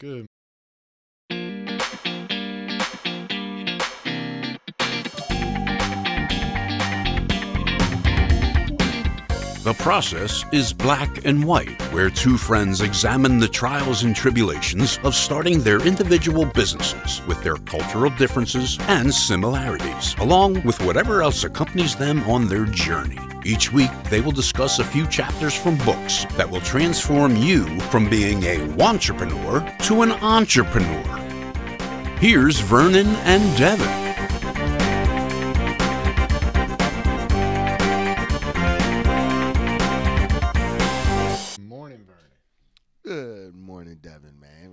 Good. The Process is Black and White, where two friends examine the trials and tribulations of starting their individual businesses with their cultural differences and similarities, along with whatever else accompanies them on their journey. Each week, they will discuss a few chapters from books that will transform you from being a wantrepreneur to an entrepreneur. Here's Vernon and Devin.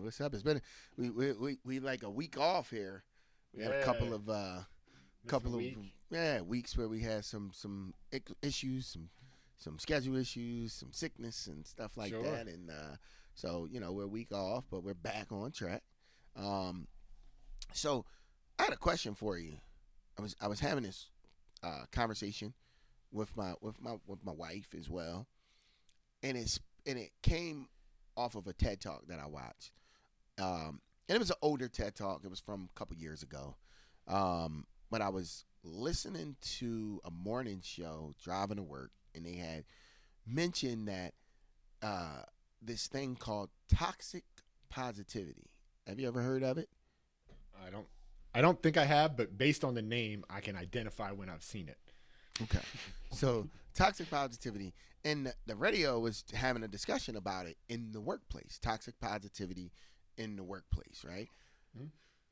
What's up? It's been we like a week off here. We had a couple of weeks where we had some issues, some schedule issues, some sickness and stuff like that. And so we're a week off, but we're back on track. So I had a question for you. I was having this conversation with my wife as well, and it came off of a TED Talk that I watched. And it was an older TED Talk. It was from a couple years ago. But I was listening to a morning show driving to work, and they had mentioned that this thing called toxic positivity. Have you ever heard of it? I don't think I have, but based on the name, I can identify when I've seen it. Okay. So toxic positivity, and the radio was having a discussion about it in the workplace, toxic positivity in the workplace, right? Mm-hmm.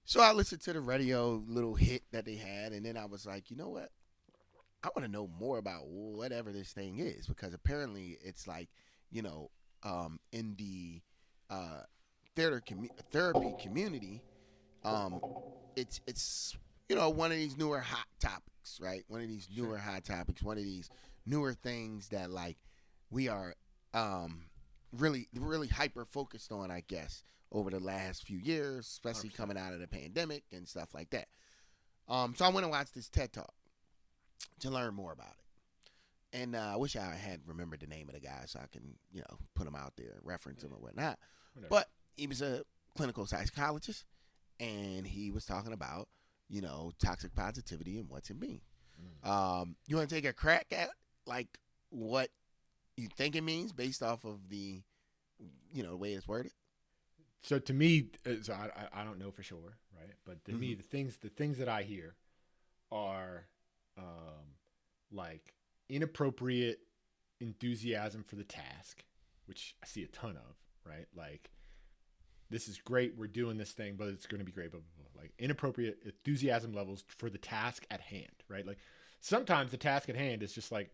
So I listened to the radio little hit that they had, and then I was like, you know what? I want to know more about whatever this thing is, because apparently it's like, in the therapy community, it's one of these newer hot topics, right? One of these newer hot topics, one of these newer things that like we are really hyper focused on, I guess, over the last few years, especially coming out of the pandemic and stuff like that. So I went and watched this TED Talk to learn more about it. And I wish I had remembered the name of the guy so I can, put him out there, reference him or whatnot. Whatever. But he was a clinical psychologist, and he was talking about, toxic positivity and what's it mean. You want to take a crack at like what you think it means based off of the, the way it's worded? So to me, I don't know for sure, right? But to me, the things that I hear are like inappropriate enthusiasm for the task, which I see a ton of, right? Like, this is great, we're doing this thing, but it's going to be great, blah, blah, blah. Like inappropriate enthusiasm levels for the task at hand, right? Like sometimes the task at hand is just like,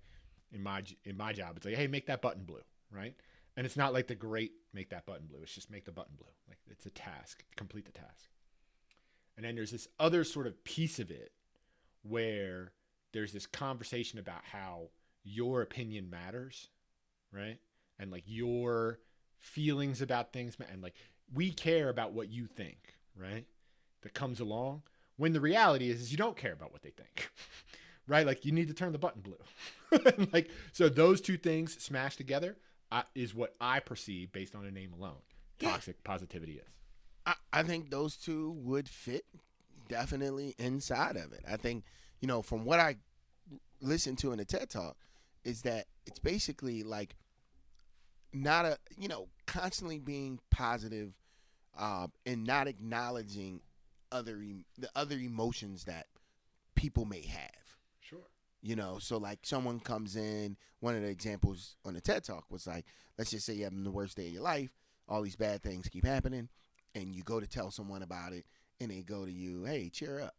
in my job, it's like, hey, make that button blue, right? And it's not like the great make that button blue, it's just make the button blue. Like it's a task, complete the task. And then there's this other sort of piece of it where there's this conversation about how your opinion matters, right? And like your feelings about things, and like, we care about what you think, right? That comes along when the reality is you don't care about what they think, right? Like you need to turn the button blue. Like, so those two things smashed together is what I perceive based on a name alone. Toxic positivity is. I think those two would fit definitely inside of it. I think, from what I listened to in the TED Talk is that it's basically like not a, constantly being positive and not acknowledging the other emotions that people may have. Sure. So like someone comes in, one of the examples on the TED Talk was like, let's just say you're having the worst day of your life, all these bad things keep happening, and you go to tell someone about it, and they go to you, hey, cheer up.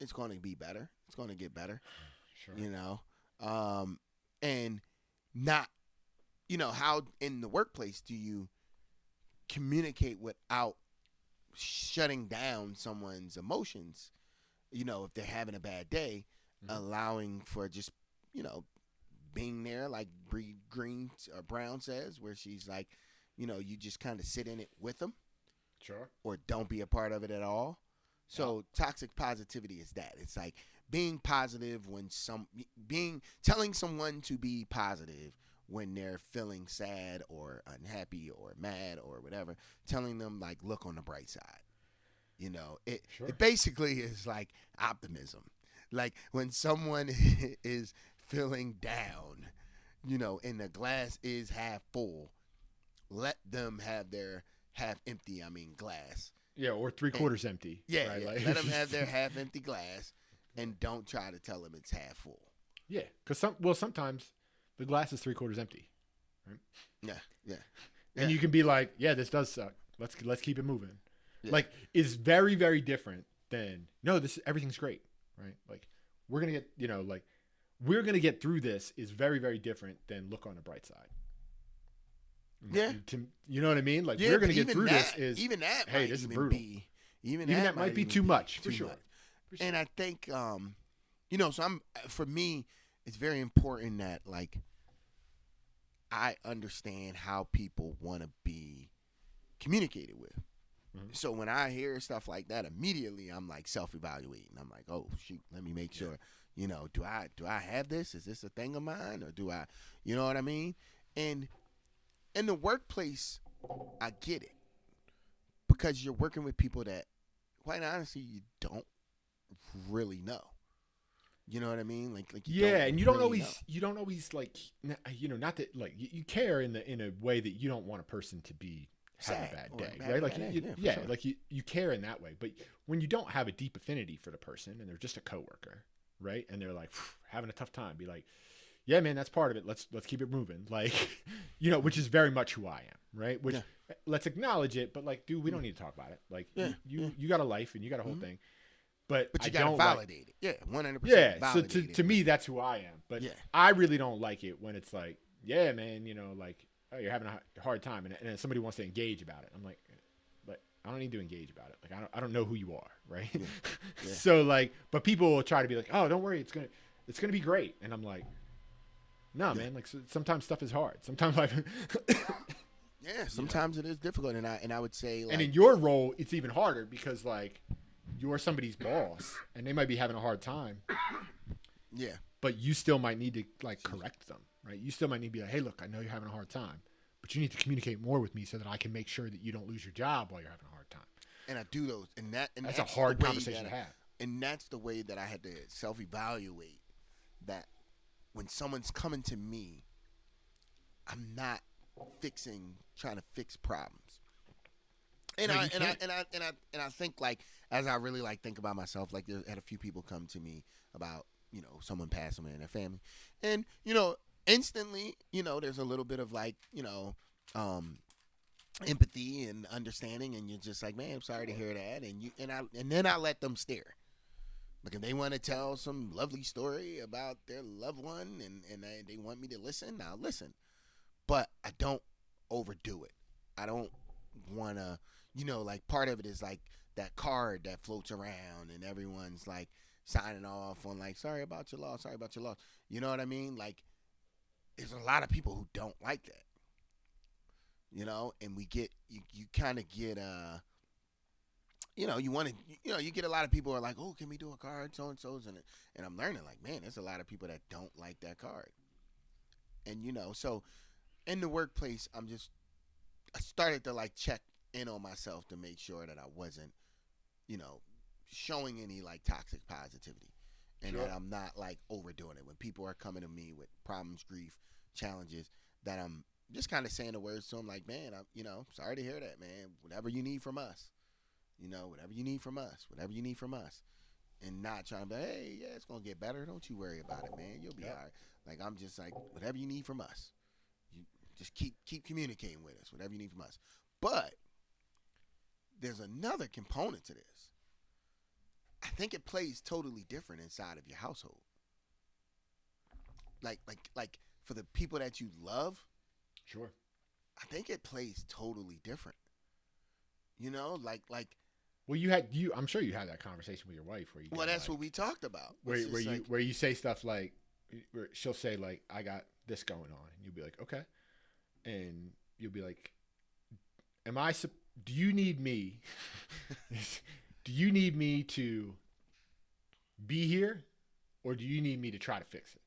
It's going to be better. It's going to get better. Sure. And not, how in the workplace do you communicate without shutting down someone's emotions? If they're having a bad day, allowing for just, being there, like Brene Brown says, where she's like, you just kind of sit in it with them. Sure. Or don't be a part of it at all. So toxic positivity is that. It's like being positive when telling someone to be positive when they're feeling sad or unhappy or mad or whatever, telling them, like, look on the bright side. You know, it basically is like optimism. Like when someone is feeling down, you know, and the glass is half full, let them have their half empty, glass. Yeah, or three-quarters empty. Yeah, right? Yeah. Like, let them have their half-empty glass, and don't try to tell them it's half full. Yeah, because sometimes the glass is three-quarters empty. Right? Yeah. And you can be like, yeah, this does suck. Let's keep it moving. Yeah. Like, it's very, very different than, no, everything's great, right? Like, we're going to get, we're going to get through this is very, very different than look on the bright side. Yeah, you know what I mean? Like, we're gonna get through this. Hey, this is brutal. Even that might be too much, for sure. And I think, so for me, it's very important that, like, I understand how people want to be communicated with. Mm-hmm. So when I hear stuff like that, immediately I'm like self-evaluating. I'm like, oh shoot, let me make sure. You know, do I have this? Is this a thing of mine, or do I? You know what I mean? And in the workplace, I get it, because you're working with people that, quite honestly, you don't really know. You know what I mean? Like you care in a way that you don't want a person to be having a bad day, right? You care in that way. But when you don't have a deep affinity for the person and they're just a coworker, right? And they're like having a tough time, be like, yeah, man, that's part of it. Let's keep it moving. Like, which is very much who I am, right? Which, let's acknowledge it, but like, dude, we don't need to talk about it. Like, you got a life and you got a whole thing, but you got to validate it. Yeah, 100%. Yeah, so to me, that's who I am. But I really don't like it when it's like, yeah, man, like, oh, you're having a hard time, and somebody wants to engage about it. I'm like, but I don't need to engage about it. Like, I don't know who you are, right? Yeah. Yeah. So like, but people will try to be like, oh, don't worry, it's gonna be great, and I'm like, no, man. Like, sometimes stuff is hard. Sometimes life. Sometimes it is difficult, and I would say. Like, and in your role, it's even harder because like you're somebody's boss, and they might be having a hard time. Yeah. But you still might need to like correct them, right? You still might need to be like, hey, look, I know you're having a hard time, but you need to communicate more with me so that I can make sure that you don't lose your job while you're having a hard time. And I do those, and that's a hard conversation to have. And that's the way that I had to self-evaluate that. When someone's coming to me, I'm not trying to fix problems. And I think like, as I really like think about myself, like there had a few people come to me about, someone passing in their family, and, instantly, there's a little bit of like, empathy and understanding. And you're just like, man, I'm sorry to hear that. And then I let them stare. Like if they want to tell some lovely story about their loved one and they want me to listen, I'll listen. But I don't overdo it. I don't want to, like part of it is like that card that floats around and everyone's like signing off on like, sorry about your loss. You know what I mean? Like there's a lot of people who don't like that, and we get, you kind of get you get a lot of people who are like, oh, can we do a card, so-and-so's? And I'm learning, like, man, there's a lot of people that don't like that card. And, so in the workplace, I started to, like, check in on myself to make sure that I wasn't, showing any, like, toxic positivity. And that I'm not, like, overdoing it. When people are coming to me with problems, grief, challenges, that I'm just kind of saying the words to them, like, man, I'm, sorry to hear that, man. Whatever you need from us. And not trying to be, hey, yeah, it's going to get better. Don't you worry about it, man. You'll be all right. Like, I'm just like, whatever you need from us, you just keep communicating with us, whatever you need from us. But there's another component to this. I think it plays totally different inside of your household. Like for the people that you love. Sure. I think it plays totally different. Well, I'm sure you had that conversation with your wife where you. Well, that's like, what we talked about. Where you say stuff like, where she'll say like, "I got this going on," and you'll be like, "Okay," and you'll be like, Do you need me? Do you need me to be here, or do you need me to try to fix it?"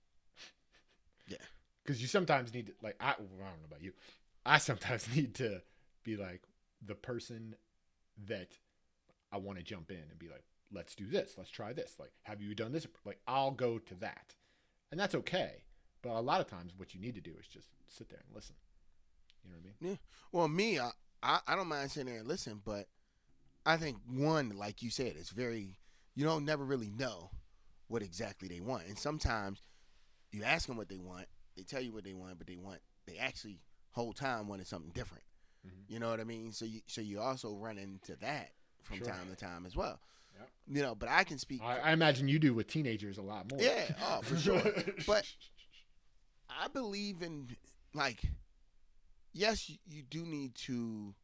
Yeah. Because you sometimes need to, like, I don't know about you. I sometimes need to be like the person that I want to jump in and be like, let's do this. Let's try this. Like, have you done this? Like, I'll go to that. And that's okay. But a lot of times what you need to do is just sit there and listen. You know what I mean? Yeah. Well, me, I don't mind sitting there and listen, but I think one, like you said, it's very, you don't never really know what exactly they want. And sometimes you ask them what they want, they tell you what they want, but they actually whole time wanted something different. Mm-hmm. You know what I mean? So you also run into that from time to time as well. Yep. You know, but I can speak. I imagine you do with teenagers a lot more. Yeah, oh, for sure. But I believe in, like, yes, you do need to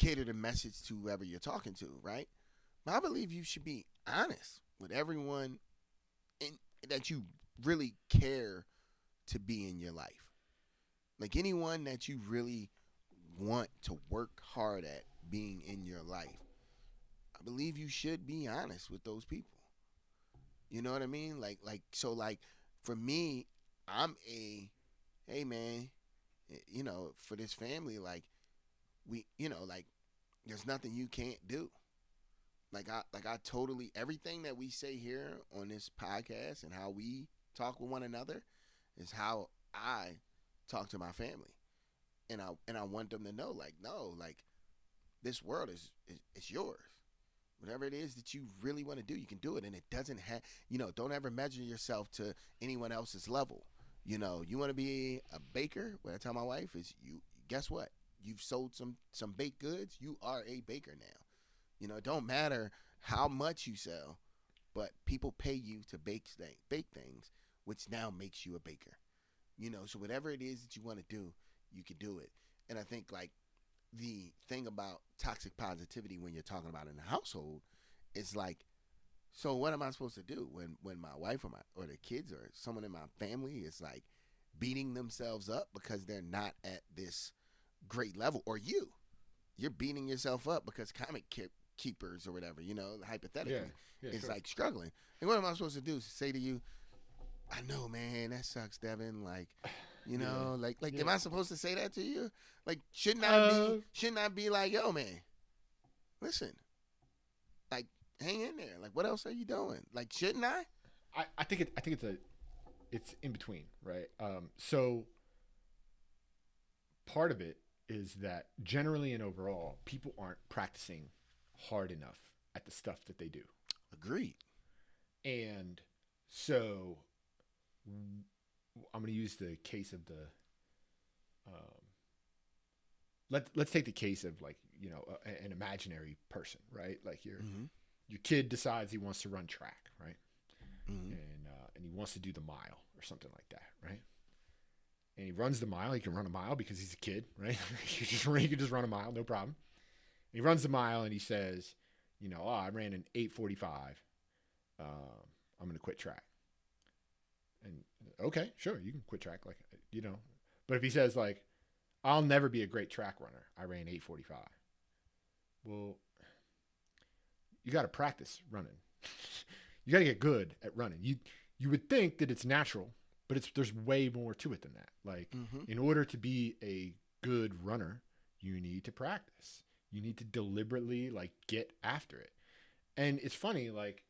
cater the message to whoever you're talking to, right? But I believe you should be honest with everyone that you really care to be in your life. Like, anyone that you really want to work hard at being in your life, I believe you should be honest with those people. You know what I mean? So for me, I'm hey man, you know, for this family, like, we, you know, like, there's nothing you can't do. Like I totally, everything that we say here on this podcast and how we talk with one another is how I talk to my family. And I want them to know, like, no, like, this world is it's yours. Whatever it is that you really want to do, you can do it. And it doesn't have, you know, don't ever measure yourself to anyone else's level. You know, you want to be a baker? What I tell my wife is, you, guess what? You've sold some baked goods. You are a baker now. You know, it don't matter how much you sell, but people pay you to bake things, which now makes you a baker. You know, so whatever it is that you want to do, you can do it. And I think, like, the thing about toxic positivity when you're talking about in the household is like, so what am I supposed to do when my wife or the kids or someone in my family is like beating themselves up because they're not at this great level, or you're beating yourself up because comic keepers or whatever, you know, hypothetically, is sure. Like struggling. And what am I supposed to do? Say to you, I know, man, that sucks, Devin. Like, you know, am I supposed to say that to you? Like, shouldn't I be like, yo, man, listen, like, hang in there. Like, what else are you doing? Like, shouldn't I? I think it's in between, right? So part of it is that generally and overall, people aren't practicing hard enough at the stuff that they do. Agreed. And so I'm going to use the case of the let's take the case of, like, you know, an imaginary person, right? Like, your kid decides he wants to run track, right? Mm-hmm. And he wants to do the mile or something like that, right? And he runs the mile. He can run a mile because he's a kid, right? he can just run a mile, no problem. And he runs the mile and he says, you know, I ran an 8:45. I'm going to quit track. And okay, sure, you can quit track, like, you know. But if he says, like, I'll never be a great track runner. I ran 8:45. Well, you got to practice running. You got to get good at running. You would think that it's natural, but there's way more to it than that. Like, in order to be a good runner, you need to practice. You need to deliberately, like, get after it. And it's funny, like,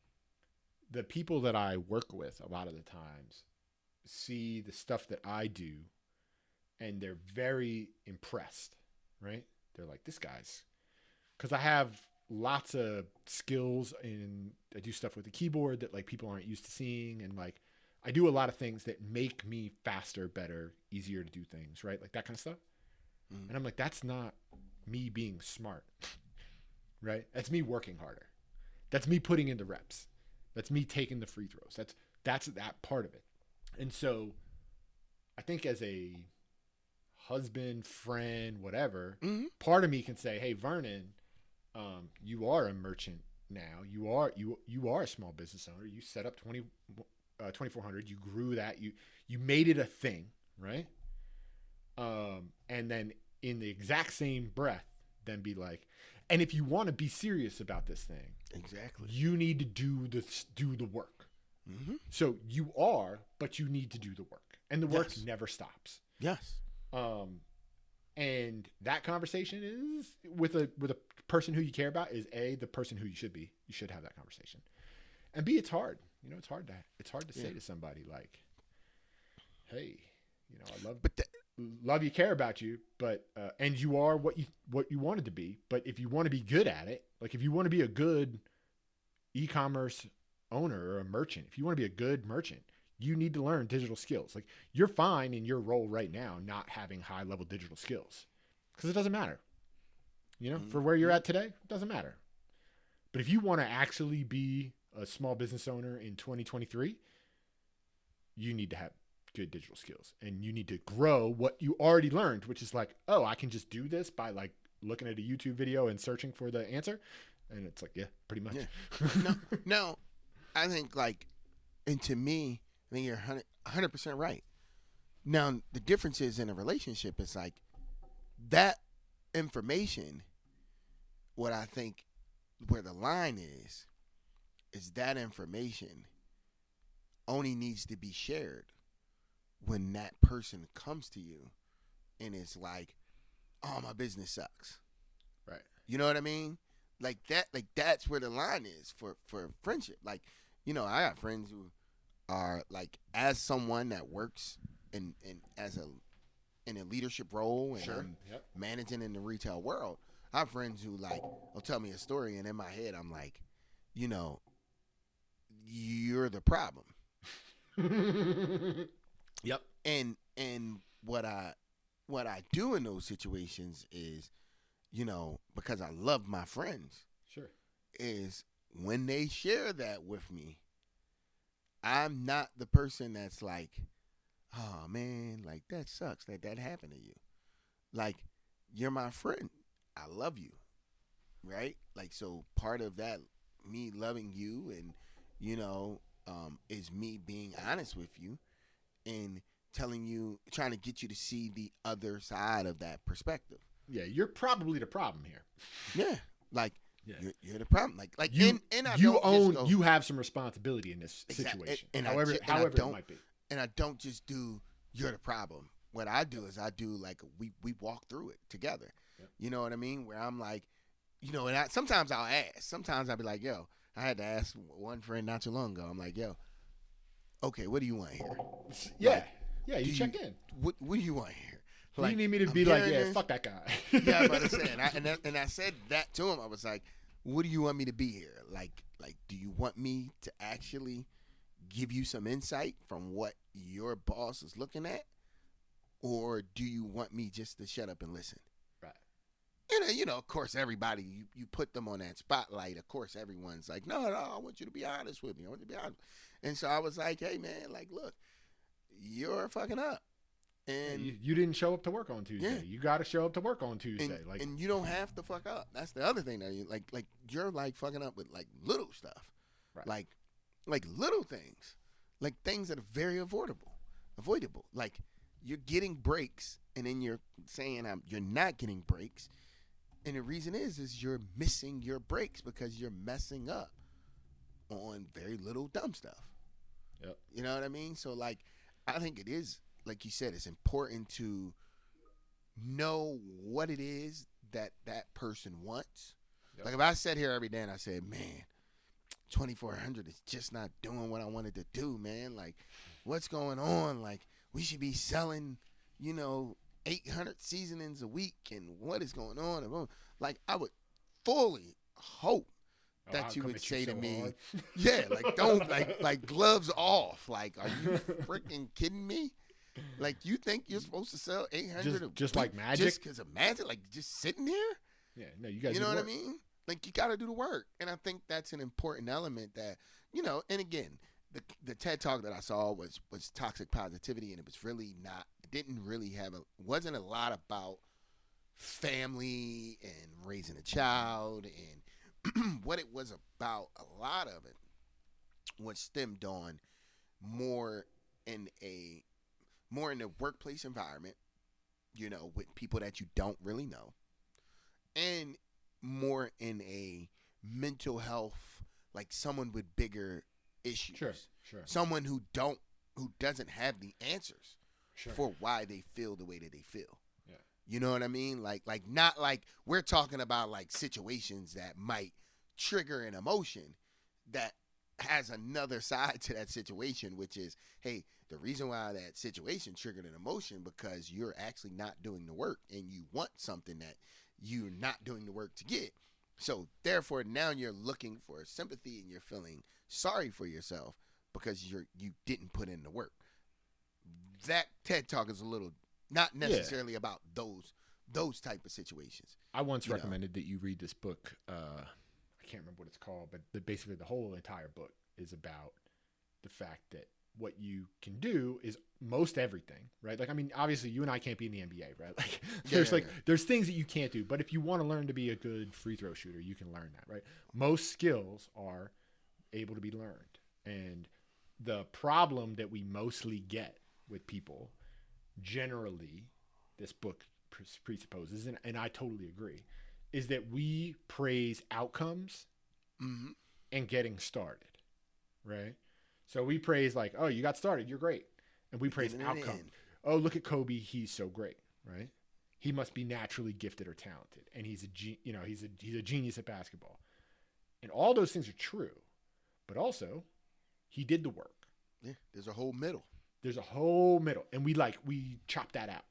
the people that I work with a lot of the times see the stuff that I do and they're very impressed, right? They're like, this guy's, because I have lots of skills and I do stuff with the keyboard that, like, people aren't used to seeing. And, like, I do a lot of things that make me faster, better, easier to do things, right? Like, that kind of stuff. Mm-hmm. And I'm like, that's not me being smart, right? That's me working harder. That's me putting in the reps. That's me taking the free throws. That's that part of it. And so I think as a husband, friend, whatever, part of me can say, hey, Vernon, you are a merchant now. You are a small business owner. You set up 2400. You grew that. You made it a thing, right? And then in the exact same breath, then be like, and if you want to be serious about this thing, exactly, you need to do the work. So you are, but you need to do the work. and the work never stops. Yes. And that conversation is with a person who you care about is A, the person who you should be. You should have that conversation. And B, it's hard. You know, it's hard to say to somebody like, hey, you know, I love you, care about you, but and you are what you wanted to be. But if you want to be good at it, like if you want to be a good e-commerce owner or a merchant, if you want to be a good merchant, you need to learn digital skills. Like you're fine in your role right now, not having high level digital skills, because it doesn't matter, you know, for where you're at today, it doesn't matter. But if you want to actually be a small business owner in 2023, you need to have good digital skills and you need to grow what you already learned, which is like, oh, I can just do this by like looking at a YouTube video and searching for the answer. And it's like, yeah, pretty much. Yeah. No, I think like, and to me, I think you're 100% right. Now, the difference is in a relationship, it's like that information, what I think where the line is that information only needs to be shared when that person comes to you and it's like, oh, my business sucks. Right. You know what I mean? Like that's where the line is for friendship. Like, you know, I got friends who are like, as someone that works in a leadership role and managing in the retail world, I have friends who like will tell me a story and in my head I'm like, you know, you're the problem. Yep. And what I do in those situations is, you know, because I love my friends, sure, is when they share that with me, I'm not the person that's like, oh man, like that sucks that happened to you. Like, you're my friend. I love you. Right? Like, so part of that, me loving you and, you know, is me being honest with you and telling you, trying to get you to see the other side of that perspective. Yeah, you're probably the problem here. Yeah, like you're the problem. Like you, and I you own, go, you have some responsibility in this situation. And however it might be. And I don't just do you're the problem. What I do is I do like we walk through it together. Yep. You know what I mean? Where I'm like, you know, and I, sometimes I'll ask. Sometimes I'll be like, yo, I had to ask one friend not too long ago. I'm like, yo, okay, what do you want here? Yeah, like, yeah, you check in. What do you want here? Like, you need me to be like, yeah, fuck that guy. Yeah, but I said, and I said that to him. I was like, what do you want me to be here? Like, do you want me to actually give you some insight from what your boss is looking at? Or do you want me just to shut up and listen? Right. And, you know, of course, everybody, you put them on that spotlight. Of course, everyone's like, no, I want you to be honest with me. I want you to be honest. And so I was like, hey, man, like, look, you're fucking up. And you didn't show up to work on Tuesday. Yeah. You got to show up to work on Tuesday. And, like, and you don't have to fuck up. That's the other thing that you like. You're like fucking up with like little stuff, right. like little things, like things that are very avoidable. Like you're getting breaks, and then you're saying you're not getting breaks, and the reason is you're missing your breaks because you're messing up on very little dumb stuff. Yep. You know what I mean? So like, I think it is. Like you said, it's important to know what it is that person wants. Yep. Like if I sat here every day and I said, man, 2400 is just not doing what I wanted to do, man. Like what's going on? Like we should be selling, you know, 800 seasonings a week and what is going on? Like I would fully hope that you would say to me, hard. Yeah, like don't like gloves off. Like, are you freaking kidding me? Like you think you're supposed to sell 800 just like magic? Just because of magic, like just sitting there? Yeah, no, you got. You know what I mean? Like you got to do the work, and I think that's an important element that you know. And again, the TED Talk that I saw was toxic positivity, and it was really not. It didn't really have wasn't a lot about family and raising a child, and what it was about. A lot of it was stemmed on more in the workplace environment, you know, with people that you don't really know, and more in a mental health, like someone with bigger issues, sure, someone who doesn't have the answers, sure. for why they feel the way that they feel. Yeah. You know what I mean? Like not like we're talking about like situations that might trigger an emotion that has another side to that situation, which is, hey, the reason why that situation triggered an emotion because you're actually not doing the work and you want something that you're not doing the work to get. So therefore now you're looking for sympathy and you're feeling sorry for yourself because you didn't put in the work. That TED Talk is a little, not necessarily about those type of situations. I once recommended that you read this book. I can't remember what it's called, but basically the whole entire book is about the fact that what you can do is most everything, right? Like, I mean, obviously you and I can't be in the NBA, right? Like there's things that you can't do, but if you want to learn to be a good free throw shooter, you can learn that, right? Most skills are able to be learned. And the problem that we mostly get with people generally, this book presupposes, and I totally agree, is that we praise outcomes mm-hmm. and getting started, right? So we praise like, oh, you got started, you're great. And we praise outcome. Oh, look at Kobe, he's so great, right? He must be naturally gifted or talented, and he's a genius at basketball. And all those things are true, but also he did the work. Yeah, there's a whole middle. And we chop that out.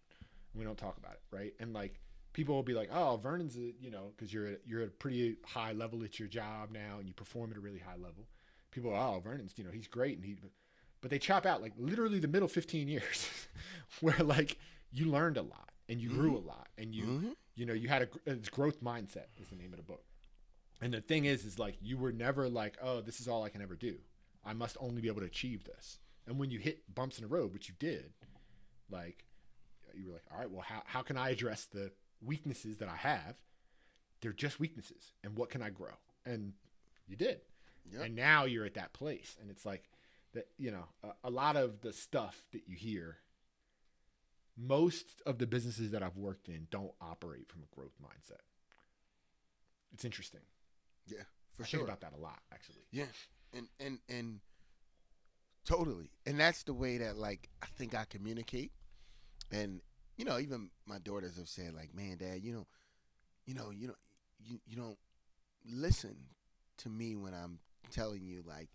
We don't talk about it, right? And like people will be like, oh, Vernon's a, because you're at a pretty high level at your job now and you perform at a really high level. People are, oh, Vernon's, he's great. But they chop out like literally the middle 15 years where like you learned a lot and you mm-hmm. grew a lot and you, mm-hmm. You had it's growth mindset is the name of the book. And the thing is like you were never like, oh, this is all I can ever do. I must only be able to achieve this. And when you hit bumps in the road, which you did, like you were like, all right, well, how can I address the weaknesses that I have? They're just weaknesses. And what can I grow? And you did. Yep. And now you're at that place. And it's like that, a lot of the stuff that you hear, most of the businesses that I've worked in don't operate from a growth mindset. It's interesting. Yeah, for sure. I think about that a lot, actually. Yeah. And totally. And that's the way that like, I think I communicate. And, even my daughters have said like, man, Dad, you don't listen to me when I'm telling you like,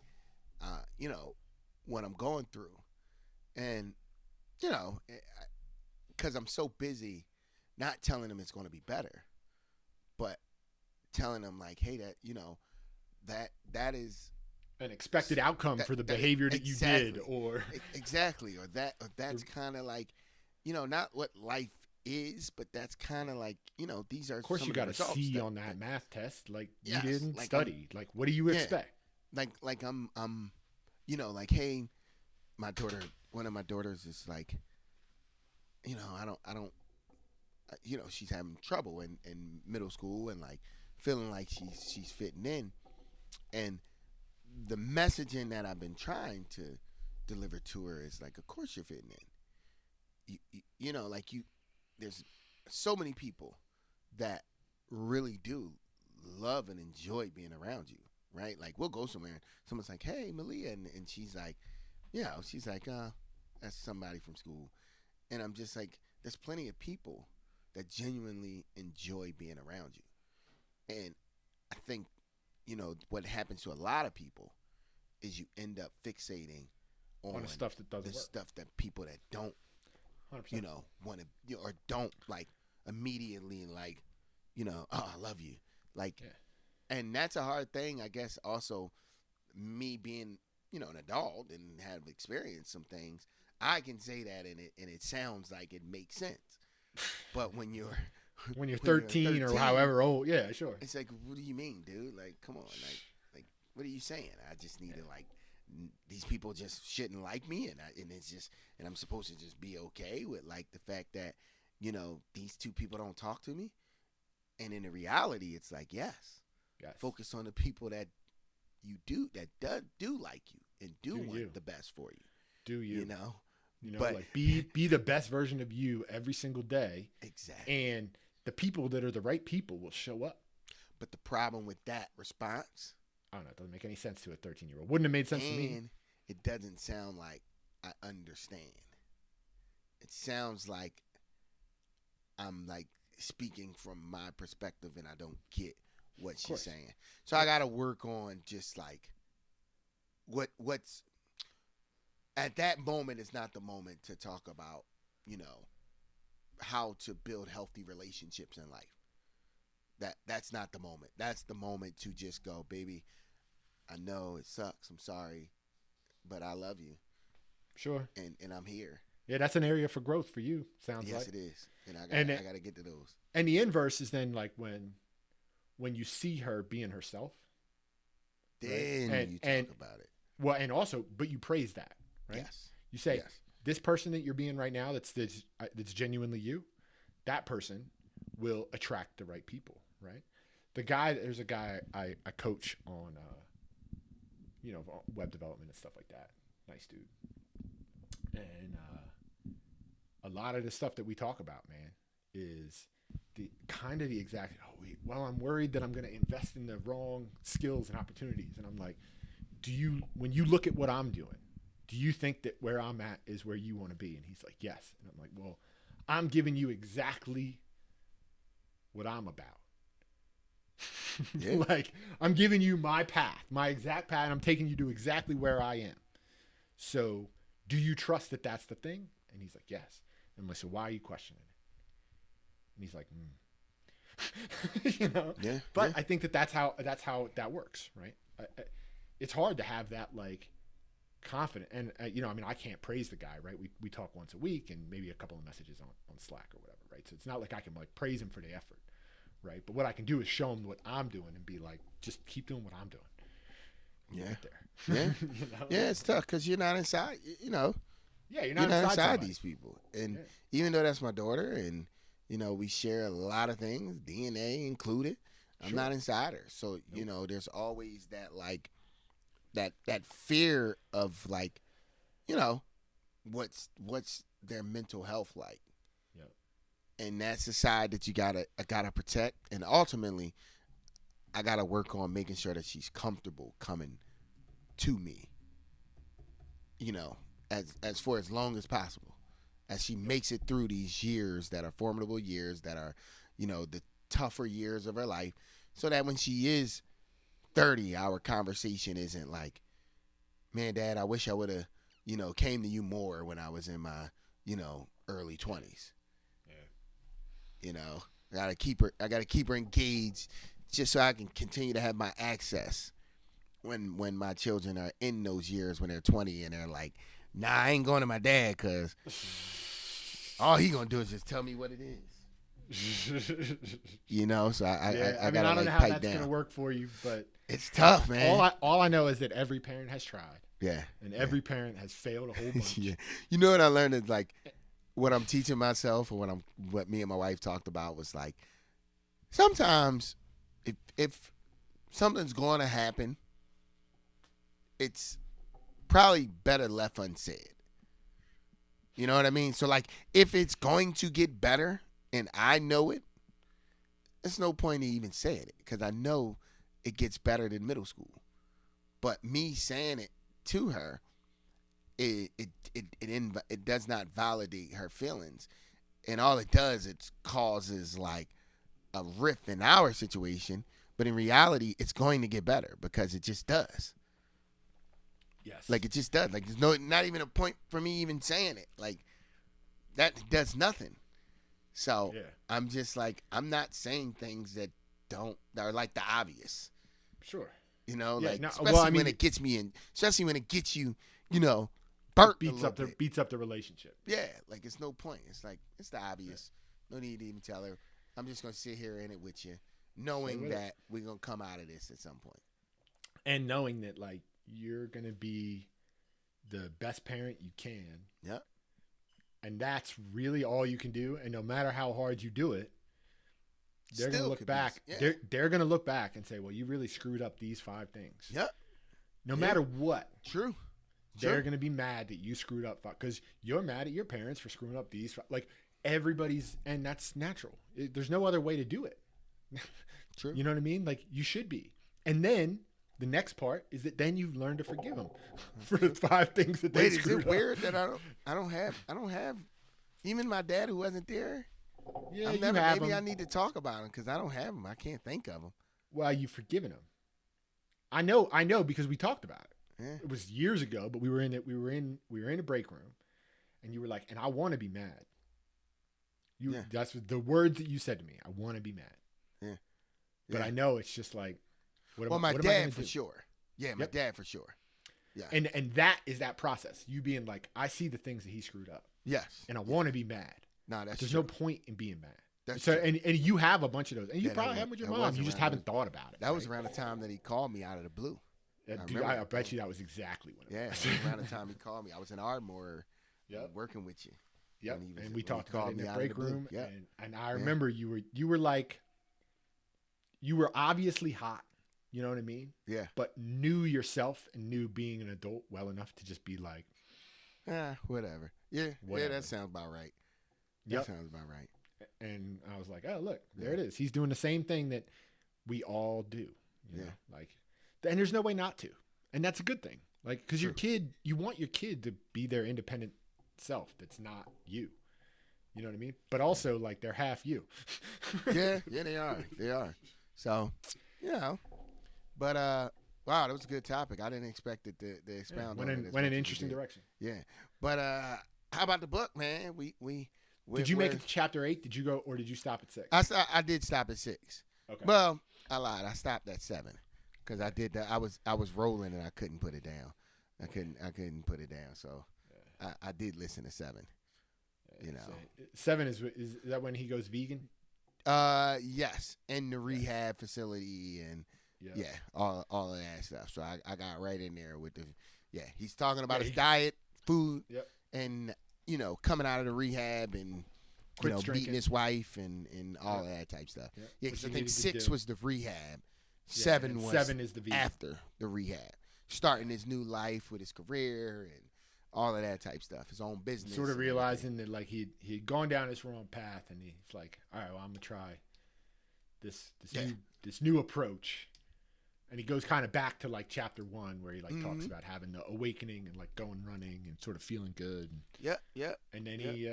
what I'm going through. And, cause I'm so busy not telling them it's going to be better, but telling them like, hey, that, that is an expected outcome for the behavior that you did or that's kind of like, not what life is, but that's kind of like, these are, of course, you got a C on that math test. Like you didn't study, like, what do you expect? Like I'm, like, hey, one of my daughters is like, I don't, she's having trouble in middle school and like feeling like she's fitting in. And the messaging that I've been trying to deliver to her is like, of course you're fitting in. There's so many people that really do love and enjoy being around you, right? Like we'll go somewhere and someone's like, hey, Malia. And she's like, that's somebody from school. And I'm just like, there's plenty of people that genuinely enjoy being around you. And I think, what happens to a lot of people is you end up fixating on the stuff that doesn't work. Stuff that people that don't, 100%. Want to, or don't like immediately like, oh, I love you. Like, yeah. And that's a hard thing, I guess. Also me being, an adult and have experienced some things, I can say that and it sounds like it makes sense. But when you're 13 or however old, yeah, sure. It's like, what do you mean, dude? Like, come on, like what are you saying? I just need to like, these people just shouldn't like me, and I'm supposed to just be okay with like the fact that these two people don't talk to me, and in the reality, it's like yes, focus on the people that you do that do like you and want the best for you. Do you? But, like be the best version of you every single day. Exactly. And the people that are the right people will show up. But the problem with that response, I don't know, it doesn't make any sense to a 13-year-old. Wouldn't have made sense to me. It doesn't sound like I understand. it sounds like I'm like speaking from my perspective and I don't get what she's saying. So I got to work on just like what's at that moment is not the moment to talk about, you know, how to build healthy relationships in life. That's not the moment. That's the moment to just go, baby, I know it sucks. I'm sorry, but I love you. Sure. And I'm here. Yeah, that's an area for growth for you, sounds like. Yes, it is. And I got to get to those. And the inverse is then like when you see her being herself. Then right? you talk about it. Well, and also, but you praise that, right? Yes. You say, this person that you're being right now that's genuinely you, that person will attract the right people, right? There's a guy I coach on, you know, web development and stuff like that. Nice dude. And a lot of the stuff that we talk about, man, is I'm worried that I'm going to invest in the wrong skills and opportunities. And I'm like, when you look at what I'm doing, do you think that where I'm at is where you want to be? And he's like, yes. And I'm like, well, I'm giving you exactly what I'm about. Yeah. Like, I'm giving you my path, my exact path, and I'm taking you to exactly where I am. So do you trust that that's the thing? And he's like, yes. And I'm like, so why are you questioning it? And he's like, you know? Yeah, but yeah. I think that's how that works, right? It's hard to have that, like, confident. And, you know, I mean, I can't praise the guy, right? We talk once a week and maybe a couple of messages on Slack or whatever, right? So it's not like I can, like, praise him for the effort, right? But what I can do is show him what I'm doing and be like, just keep doing what I'm doing. Yeah. There. Yeah. You know? Yeah, it's tough because you're not inside, you know. Yeah, you're not inside these people. And even though that's my daughter and, you know, we share a lot of things, DNA included, I'm not inside her. So, you know, there's always that, like, that fear of, like, you know, what's their mental health like. Yeah. And that's the side that you gotta protect. And ultimately, I gotta work on making sure that she's comfortable coming to me, you know, as for as long as possible, as she makes it through these years that are formidable years, that are, you know, the tougher years of her life, so that when she is 30, our conversation isn't like, man, Dad, I wish I would have, you know, came to you more when I was in my, you know, early 20s. Yeah. You know, I gotta keep her engaged, just so I can continue to have my access when my children are in those years when they're 20 and they're like, nah, I ain't going to my dad because all he gonna do is just tell me what it is. You know, so I mean, I don't know how that's gonna work for you, but it's tough, man. All I know is that every parent has tried. Yeah. And every parent has failed a whole bunch. Yeah. You know what I learned is, like, what I'm teaching myself, or what me and my wife talked about was, like, sometimes if something's going to happen, it's probably better left unsaid. You know what I mean? So, like, if it's going to get better and I know it, there's no point in even saying it because I know it gets better than middle school. But me saying it to her, it does not validate her feelings. And all it does, it causes, like, a rift in our situation, but in reality, it's going to get better because it just does. Yes. Like, it just does. Like, there's not even a point for me even saying it. Like, that does nothing. So I'm just like, I'm not saying things that are like the obvious. Sure. You know, like, when it gets me in, especially when it gets you, you know, burnt beats up the relationship. Yeah. Like, it's no point. It's like, it's the obvious. Yeah. No need to even tell her. I'm just going to sit here in it with you, knowing that we're going to come out of this at some point. And knowing that, like, you're going to be the best parent you can. Yep. And that's really all you can do. And no matter how hard you do it, they're going to look back. Yeah. They're going to look back and say, well, you really screwed up these 5 things. Yep. No matter what. True. They're going to be mad that you screwed up because you're mad at your parents for screwing up these five. Like, everybody's, and that's natural. There's no other way to do it. True. You know what I mean? Like, you should be. And then the next part is that then you've learned to forgive them for the 5 things that they screwed up. Wait, is it weird that I don't have Even my dad who wasn't there, yeah, I'm never, maybe him. I need to talk about him because I don't have him. I can't think of him. Well, you've forgiven him. I know, because we talked about it. Yeah. It was years ago, but we were in a break room, and you were like, "And I want to be mad." That's the words that you said to me. I want to be mad. Yeah. Yeah. But I know it's just like, what am I gonna do? Yeah, my dad for sure. Yeah. And that is that process. You being like, I see the things that he screwed up. Yes. And I want to be mad. No, that's true. There's no point in being mad. That's so, and you have a bunch of those. And you probably have them with your mom. You just haven't thought about it. That was around the time that he called me out of the blue. Dude, I bet you that was exactly when it was. Yeah, around the time he called me. I was in Ardmore working with you. Yep. And we talked about it in the break room. Yep. And I remember you were like, you were obviously hot. You know what I mean? Yeah. But knew yourself and knew being an adult well enough to just be like, whatever. Yeah. Whatever. Yeah, that sounds about right. That sounds about right. And I was like, oh, look, there it is. He's doing the same thing that we all do. You know? Like, and there's no way not to. And that's a good thing. Like, because your kid, you want your kid to be their independent self. That's not you. You know what I mean? But also, like, they're half you. Yeah, they are. They are. So, you know. But wow, that was a good topic. I didn't expect it to expound on it. Went in an interesting direction. Yeah, but how about the book, man? We did you make it to chapter 8? Did you go, or did you stop at 6? I did stop at 6. Okay. Well, I lied. I stopped at 7 because I did that. I was rolling and I couldn't put it down. I couldn't put it down. So I did listen to 7. You know, so 7 is that when he goes vegan? Yes, in the rehab facility and. Yeah, all of that stuff. So I got right in there with the he's talking about his diet, food, and coming out of the rehab and beating his wife and all of that type stuff. Yep. Yeah, because I think 6 was the rehab, 7 was 7 is the vegan. After the rehab, starting his new life with his career and all of that type stuff, his own business. Sort of realizing that like he'd gone down this wrong path, and he's like, all right, well I'm gonna try this new approach. And he goes kind of back to like chapter 1 where he like talks about having the awakening and like going running and sort of feeling good. Yeah, yeah. And then he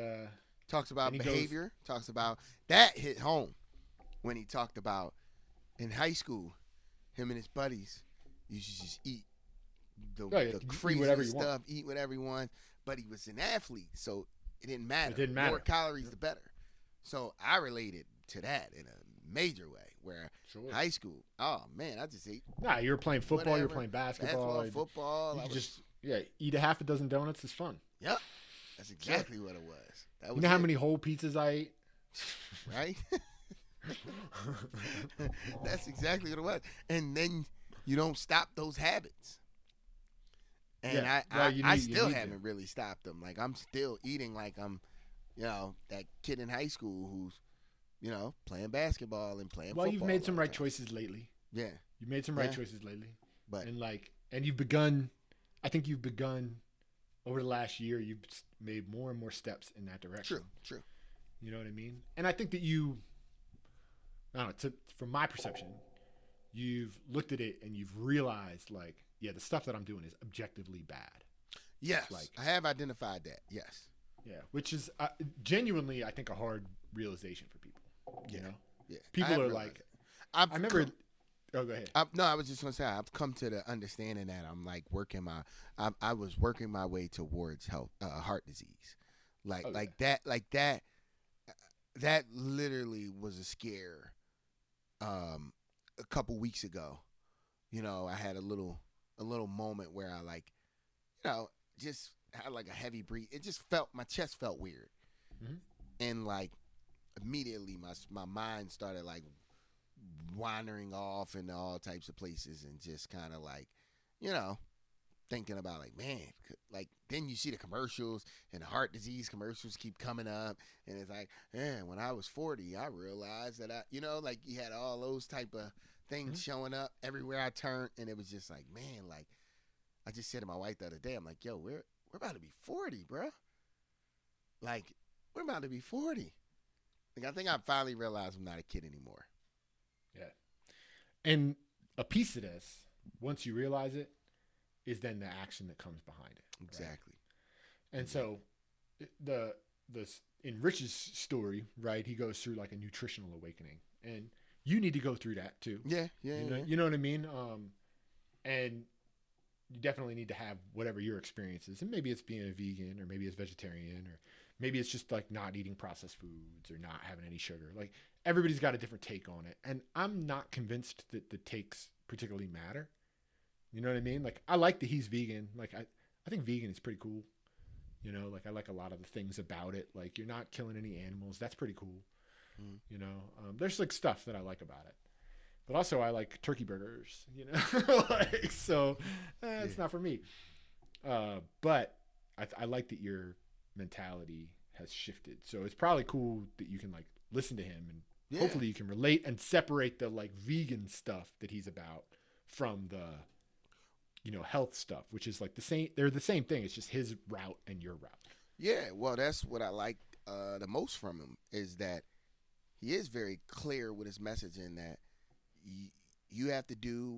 talks about behavior. Talks about that hit home when he talked about in high school, him and his buddies used to just eat the crazy stuff, eat whatever he wanted. But he was an athlete, so it didn't matter. The more calories, the better. So I related to that in a major way. Where high school, oh man, I just ate. Nah, you were playing football, you were playing basketball, football. I was, just eat a half a dozen donuts is fun. Yep, that's exactly what it was. That was how many whole pizzas I ate, right? That's exactly what it was. And then you don't stop those habits. And I still haven't really stopped them. Like I'm still eating like I'm, that kid in high school who's. Playing basketball and playing football. Well, you've made some right choices lately. Yeah. You've made some right choices lately. But and I think you've begun over the last year, you've made more and more steps in that direction. True. You know what I mean? And I think that from my perception, you've looked at it and you've realized like, the stuff that I'm doing is objectively bad. Yes. Like, I have identified that. Yes. Yeah. Which is genuinely, I think, a hard realization for people. People are like, go ahead. I was just gonna say I've come to the understanding that I'm like working my way towards heart disease, that literally was a scare. A couple weeks ago, I had a little moment where I just had like a heavy breathe. It just felt, my chest felt weird, and like. Immediately my mind started like wandering off into all types of places and just kind of like, thinking about like, man, like then you see the commercials and the heart disease commercials keep coming up. And it's like, man, when I was 40, I realized that I you had all those type of things showing up everywhere I turned. And it was just like, man, like I just said to my wife the other day, I'm like, yo, we're about to be 40, bro. Like we're about to be 40. Like, I think I finally realized I'm not a kid anymore. Yeah. And a piece of this, once you realize it, is then the action that comes behind it. Exactly. Right? And so the in Rich's story, right, he goes through like a nutritional awakening, and you need to go through that too. You know what I mean? And you definitely need to have whatever your experience is, and maybe it's being a vegan, or maybe it's vegetarian, or maybe it's just like not eating processed foods or not having any sugar. Like, everybody's got a different take on it, and I'm not convinced that the takes particularly matter. You know what I mean? Like, I like that he's vegan. Like, I think vegan is pretty cool. You know, like, I like a lot of the things about it. Like, you're not killing any animals. That's pretty cool. Mm. You know, there's like stuff that I like about it. But also, I like turkey burgers, you know, like, so it's not for me. But I like that your mentality has shifted. So it's probably cool that you can like listen to him, and hopefully you can relate and separate the like vegan stuff that he's about from the, you know, health stuff, which is like the same. They're the same thing. It's just his route and your route. Yeah. Well, that's what I like the most from him, is that he is very clear with his message, in that you have to do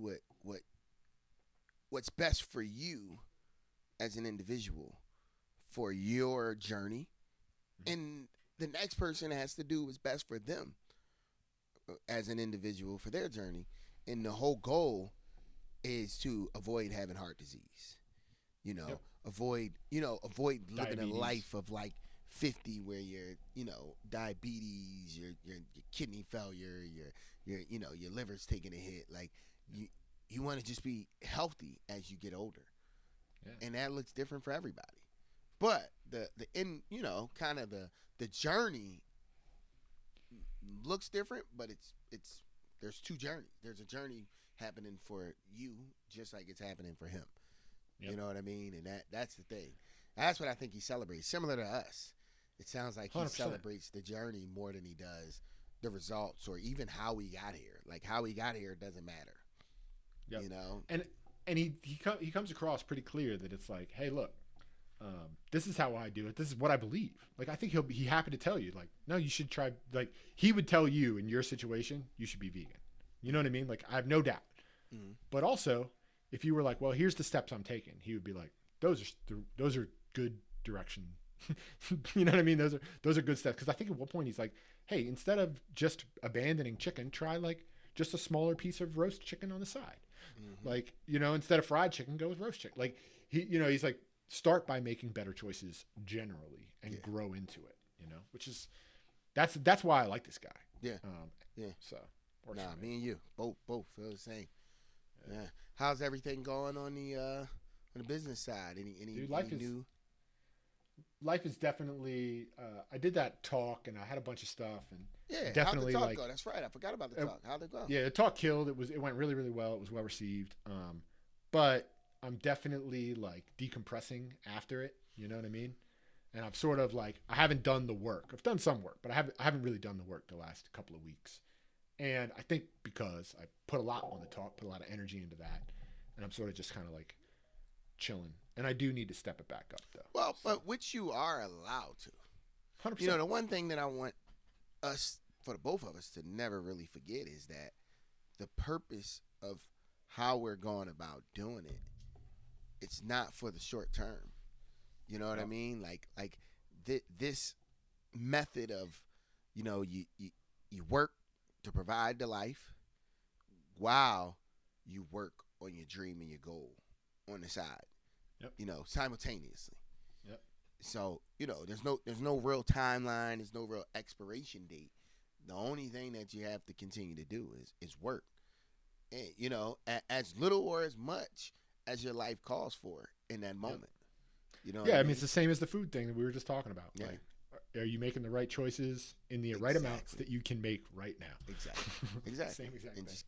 what's best for you as an individual for your journey, and the next person has to do what's best for them as an individual for their journey. And the whole goal is to avoid having heart disease, you know, avoid living a life of like 50 where you're, you know, diabetes, your kidney failure, your liver's taking a hit. Like, you want to just be healthy as you get older, and that looks different for everybody. But the end, you know, kind of the journey looks different, but it's there's two journeys. There's a journey happening for you, just like it's happening for him. Yep. You know what I mean? And that's the thing. That's what I think he celebrates. Similar to us, it sounds like he 100%. Celebrates the journey more than he does the results, or even how we got here. Like, how we got here doesn't matter. Yep. You know. And he comes across pretty clear that it's like, hey, look, this is how I do it. This is what I believe. Like, I think he happy to tell you, like, no, you should try. Like, he would tell you in your situation, you should be vegan. You know what I mean? Like, I have no doubt. Mm-hmm. But also, if you were like, well, here's the steps I'm taking, he would be like, those are good direction. You know what I mean? Those are good steps. Because I think at one point he's like, hey, instead of just abandoning chicken, try like just a smaller piece of roast chicken on the side. Mm-hmm. Like, you know, instead of fried chicken, go with roast chicken. Like, he's like, start by making better choices generally and grow into it. You know, which is that's why I like this guy. Yeah. Yeah. So. Nah, me and you both feel the same. Yeah. How's everything going on the business side? Life is definitely. I did that talk, and I had a bunch of stuff, and definitely. How'd the talk go? That's right. I forgot about the talk. How'd it go? Yeah, the talk killed. It went really, really well. It was well received. But I'm definitely like decompressing after it. You know what I mean? And I've sort of like, I haven't done the work. I've done some work, but I haven't really done the work the last couple of weeks. And I think because I put a lot on the talk, put a lot of energy into that, and I'm sort of just kind of like chilling. And I do need to step it back up, though. Well, but which you are allowed to. 100%. You know, the one thing that I want us, for the both of us, to never really forget is that the purpose of how we're going about doing it, it's not for the short term. You know what I mean? Like this method of, you know, you work to provide the life while you work on your dream and your goal on the side, you know, simultaneously. Yep. So, you know, there's no real timeline. There's no real expiration date. The only thing that you have to continue to do is work, and, you know, as little or as much as your life calls for in that moment. You know, I mean, it's the same as the food thing that we were just talking about. Yeah. Like, are you making the right choices in the right amounts that you can make right now? Exactly. Same exact and thing. Just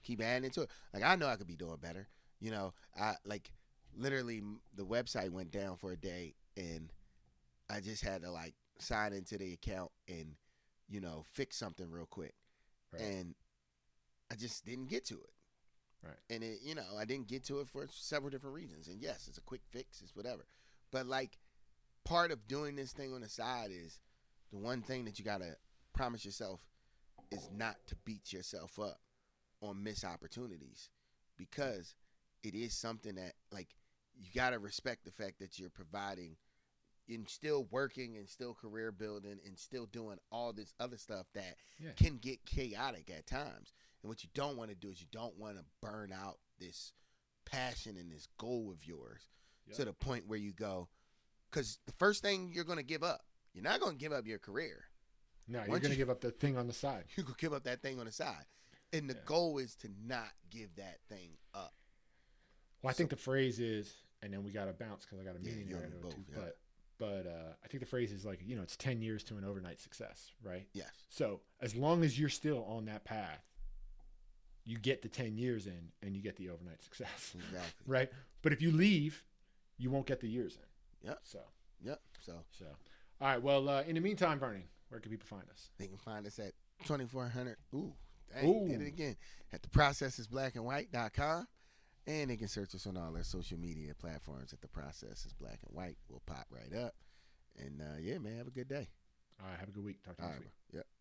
keep adding to it. Like, I know I could be doing better. You know, I like literally the website went down for a day, and I just had to like sign into the account and, you know, fix something real quick, and I just didn't get to it. Right. And it, you know, I didn't get to it for several different reasons. And yes, it's a quick fix, it's whatever, but like, part of doing this thing on the side is the one thing that you gotta promise yourself is not to beat yourself up on missed opportunities, because it is something that, like, you gotta respect the fact that you're providing and still working and still career building and still doing all this other stuff that can get chaotic at times. And what you don't want to do is you don't want to burn out this passion and this goal of yours to the point where you go, because the first thing you're going to give up, you're not going to give up your career. No, you're going to give up the thing on the side. You're going to give up that thing on the side. And the goal is to not give that thing up. Well, I think the phrase is, and then we got to bounce because I got a meeting right now too. But I think the phrase is like, you know, it's 10 years to an overnight success, right? Yes. So as long as you're still on that path, you get the 10 years in and you get the overnight success. Exactly. Right? But if you leave, you won't get the years in. Yep. So. All right. Well, in the meantime, Vernon, where can people find us? They can find us at 2400. Ooh. Dang, did it again. At theprocessisblackandwhite.com. And they can search us on all our social media platforms at The Process is Black and White. We'll pop right up. And, yeah, man, have a good day. All right, have a good week. Talk to you next week. Yep.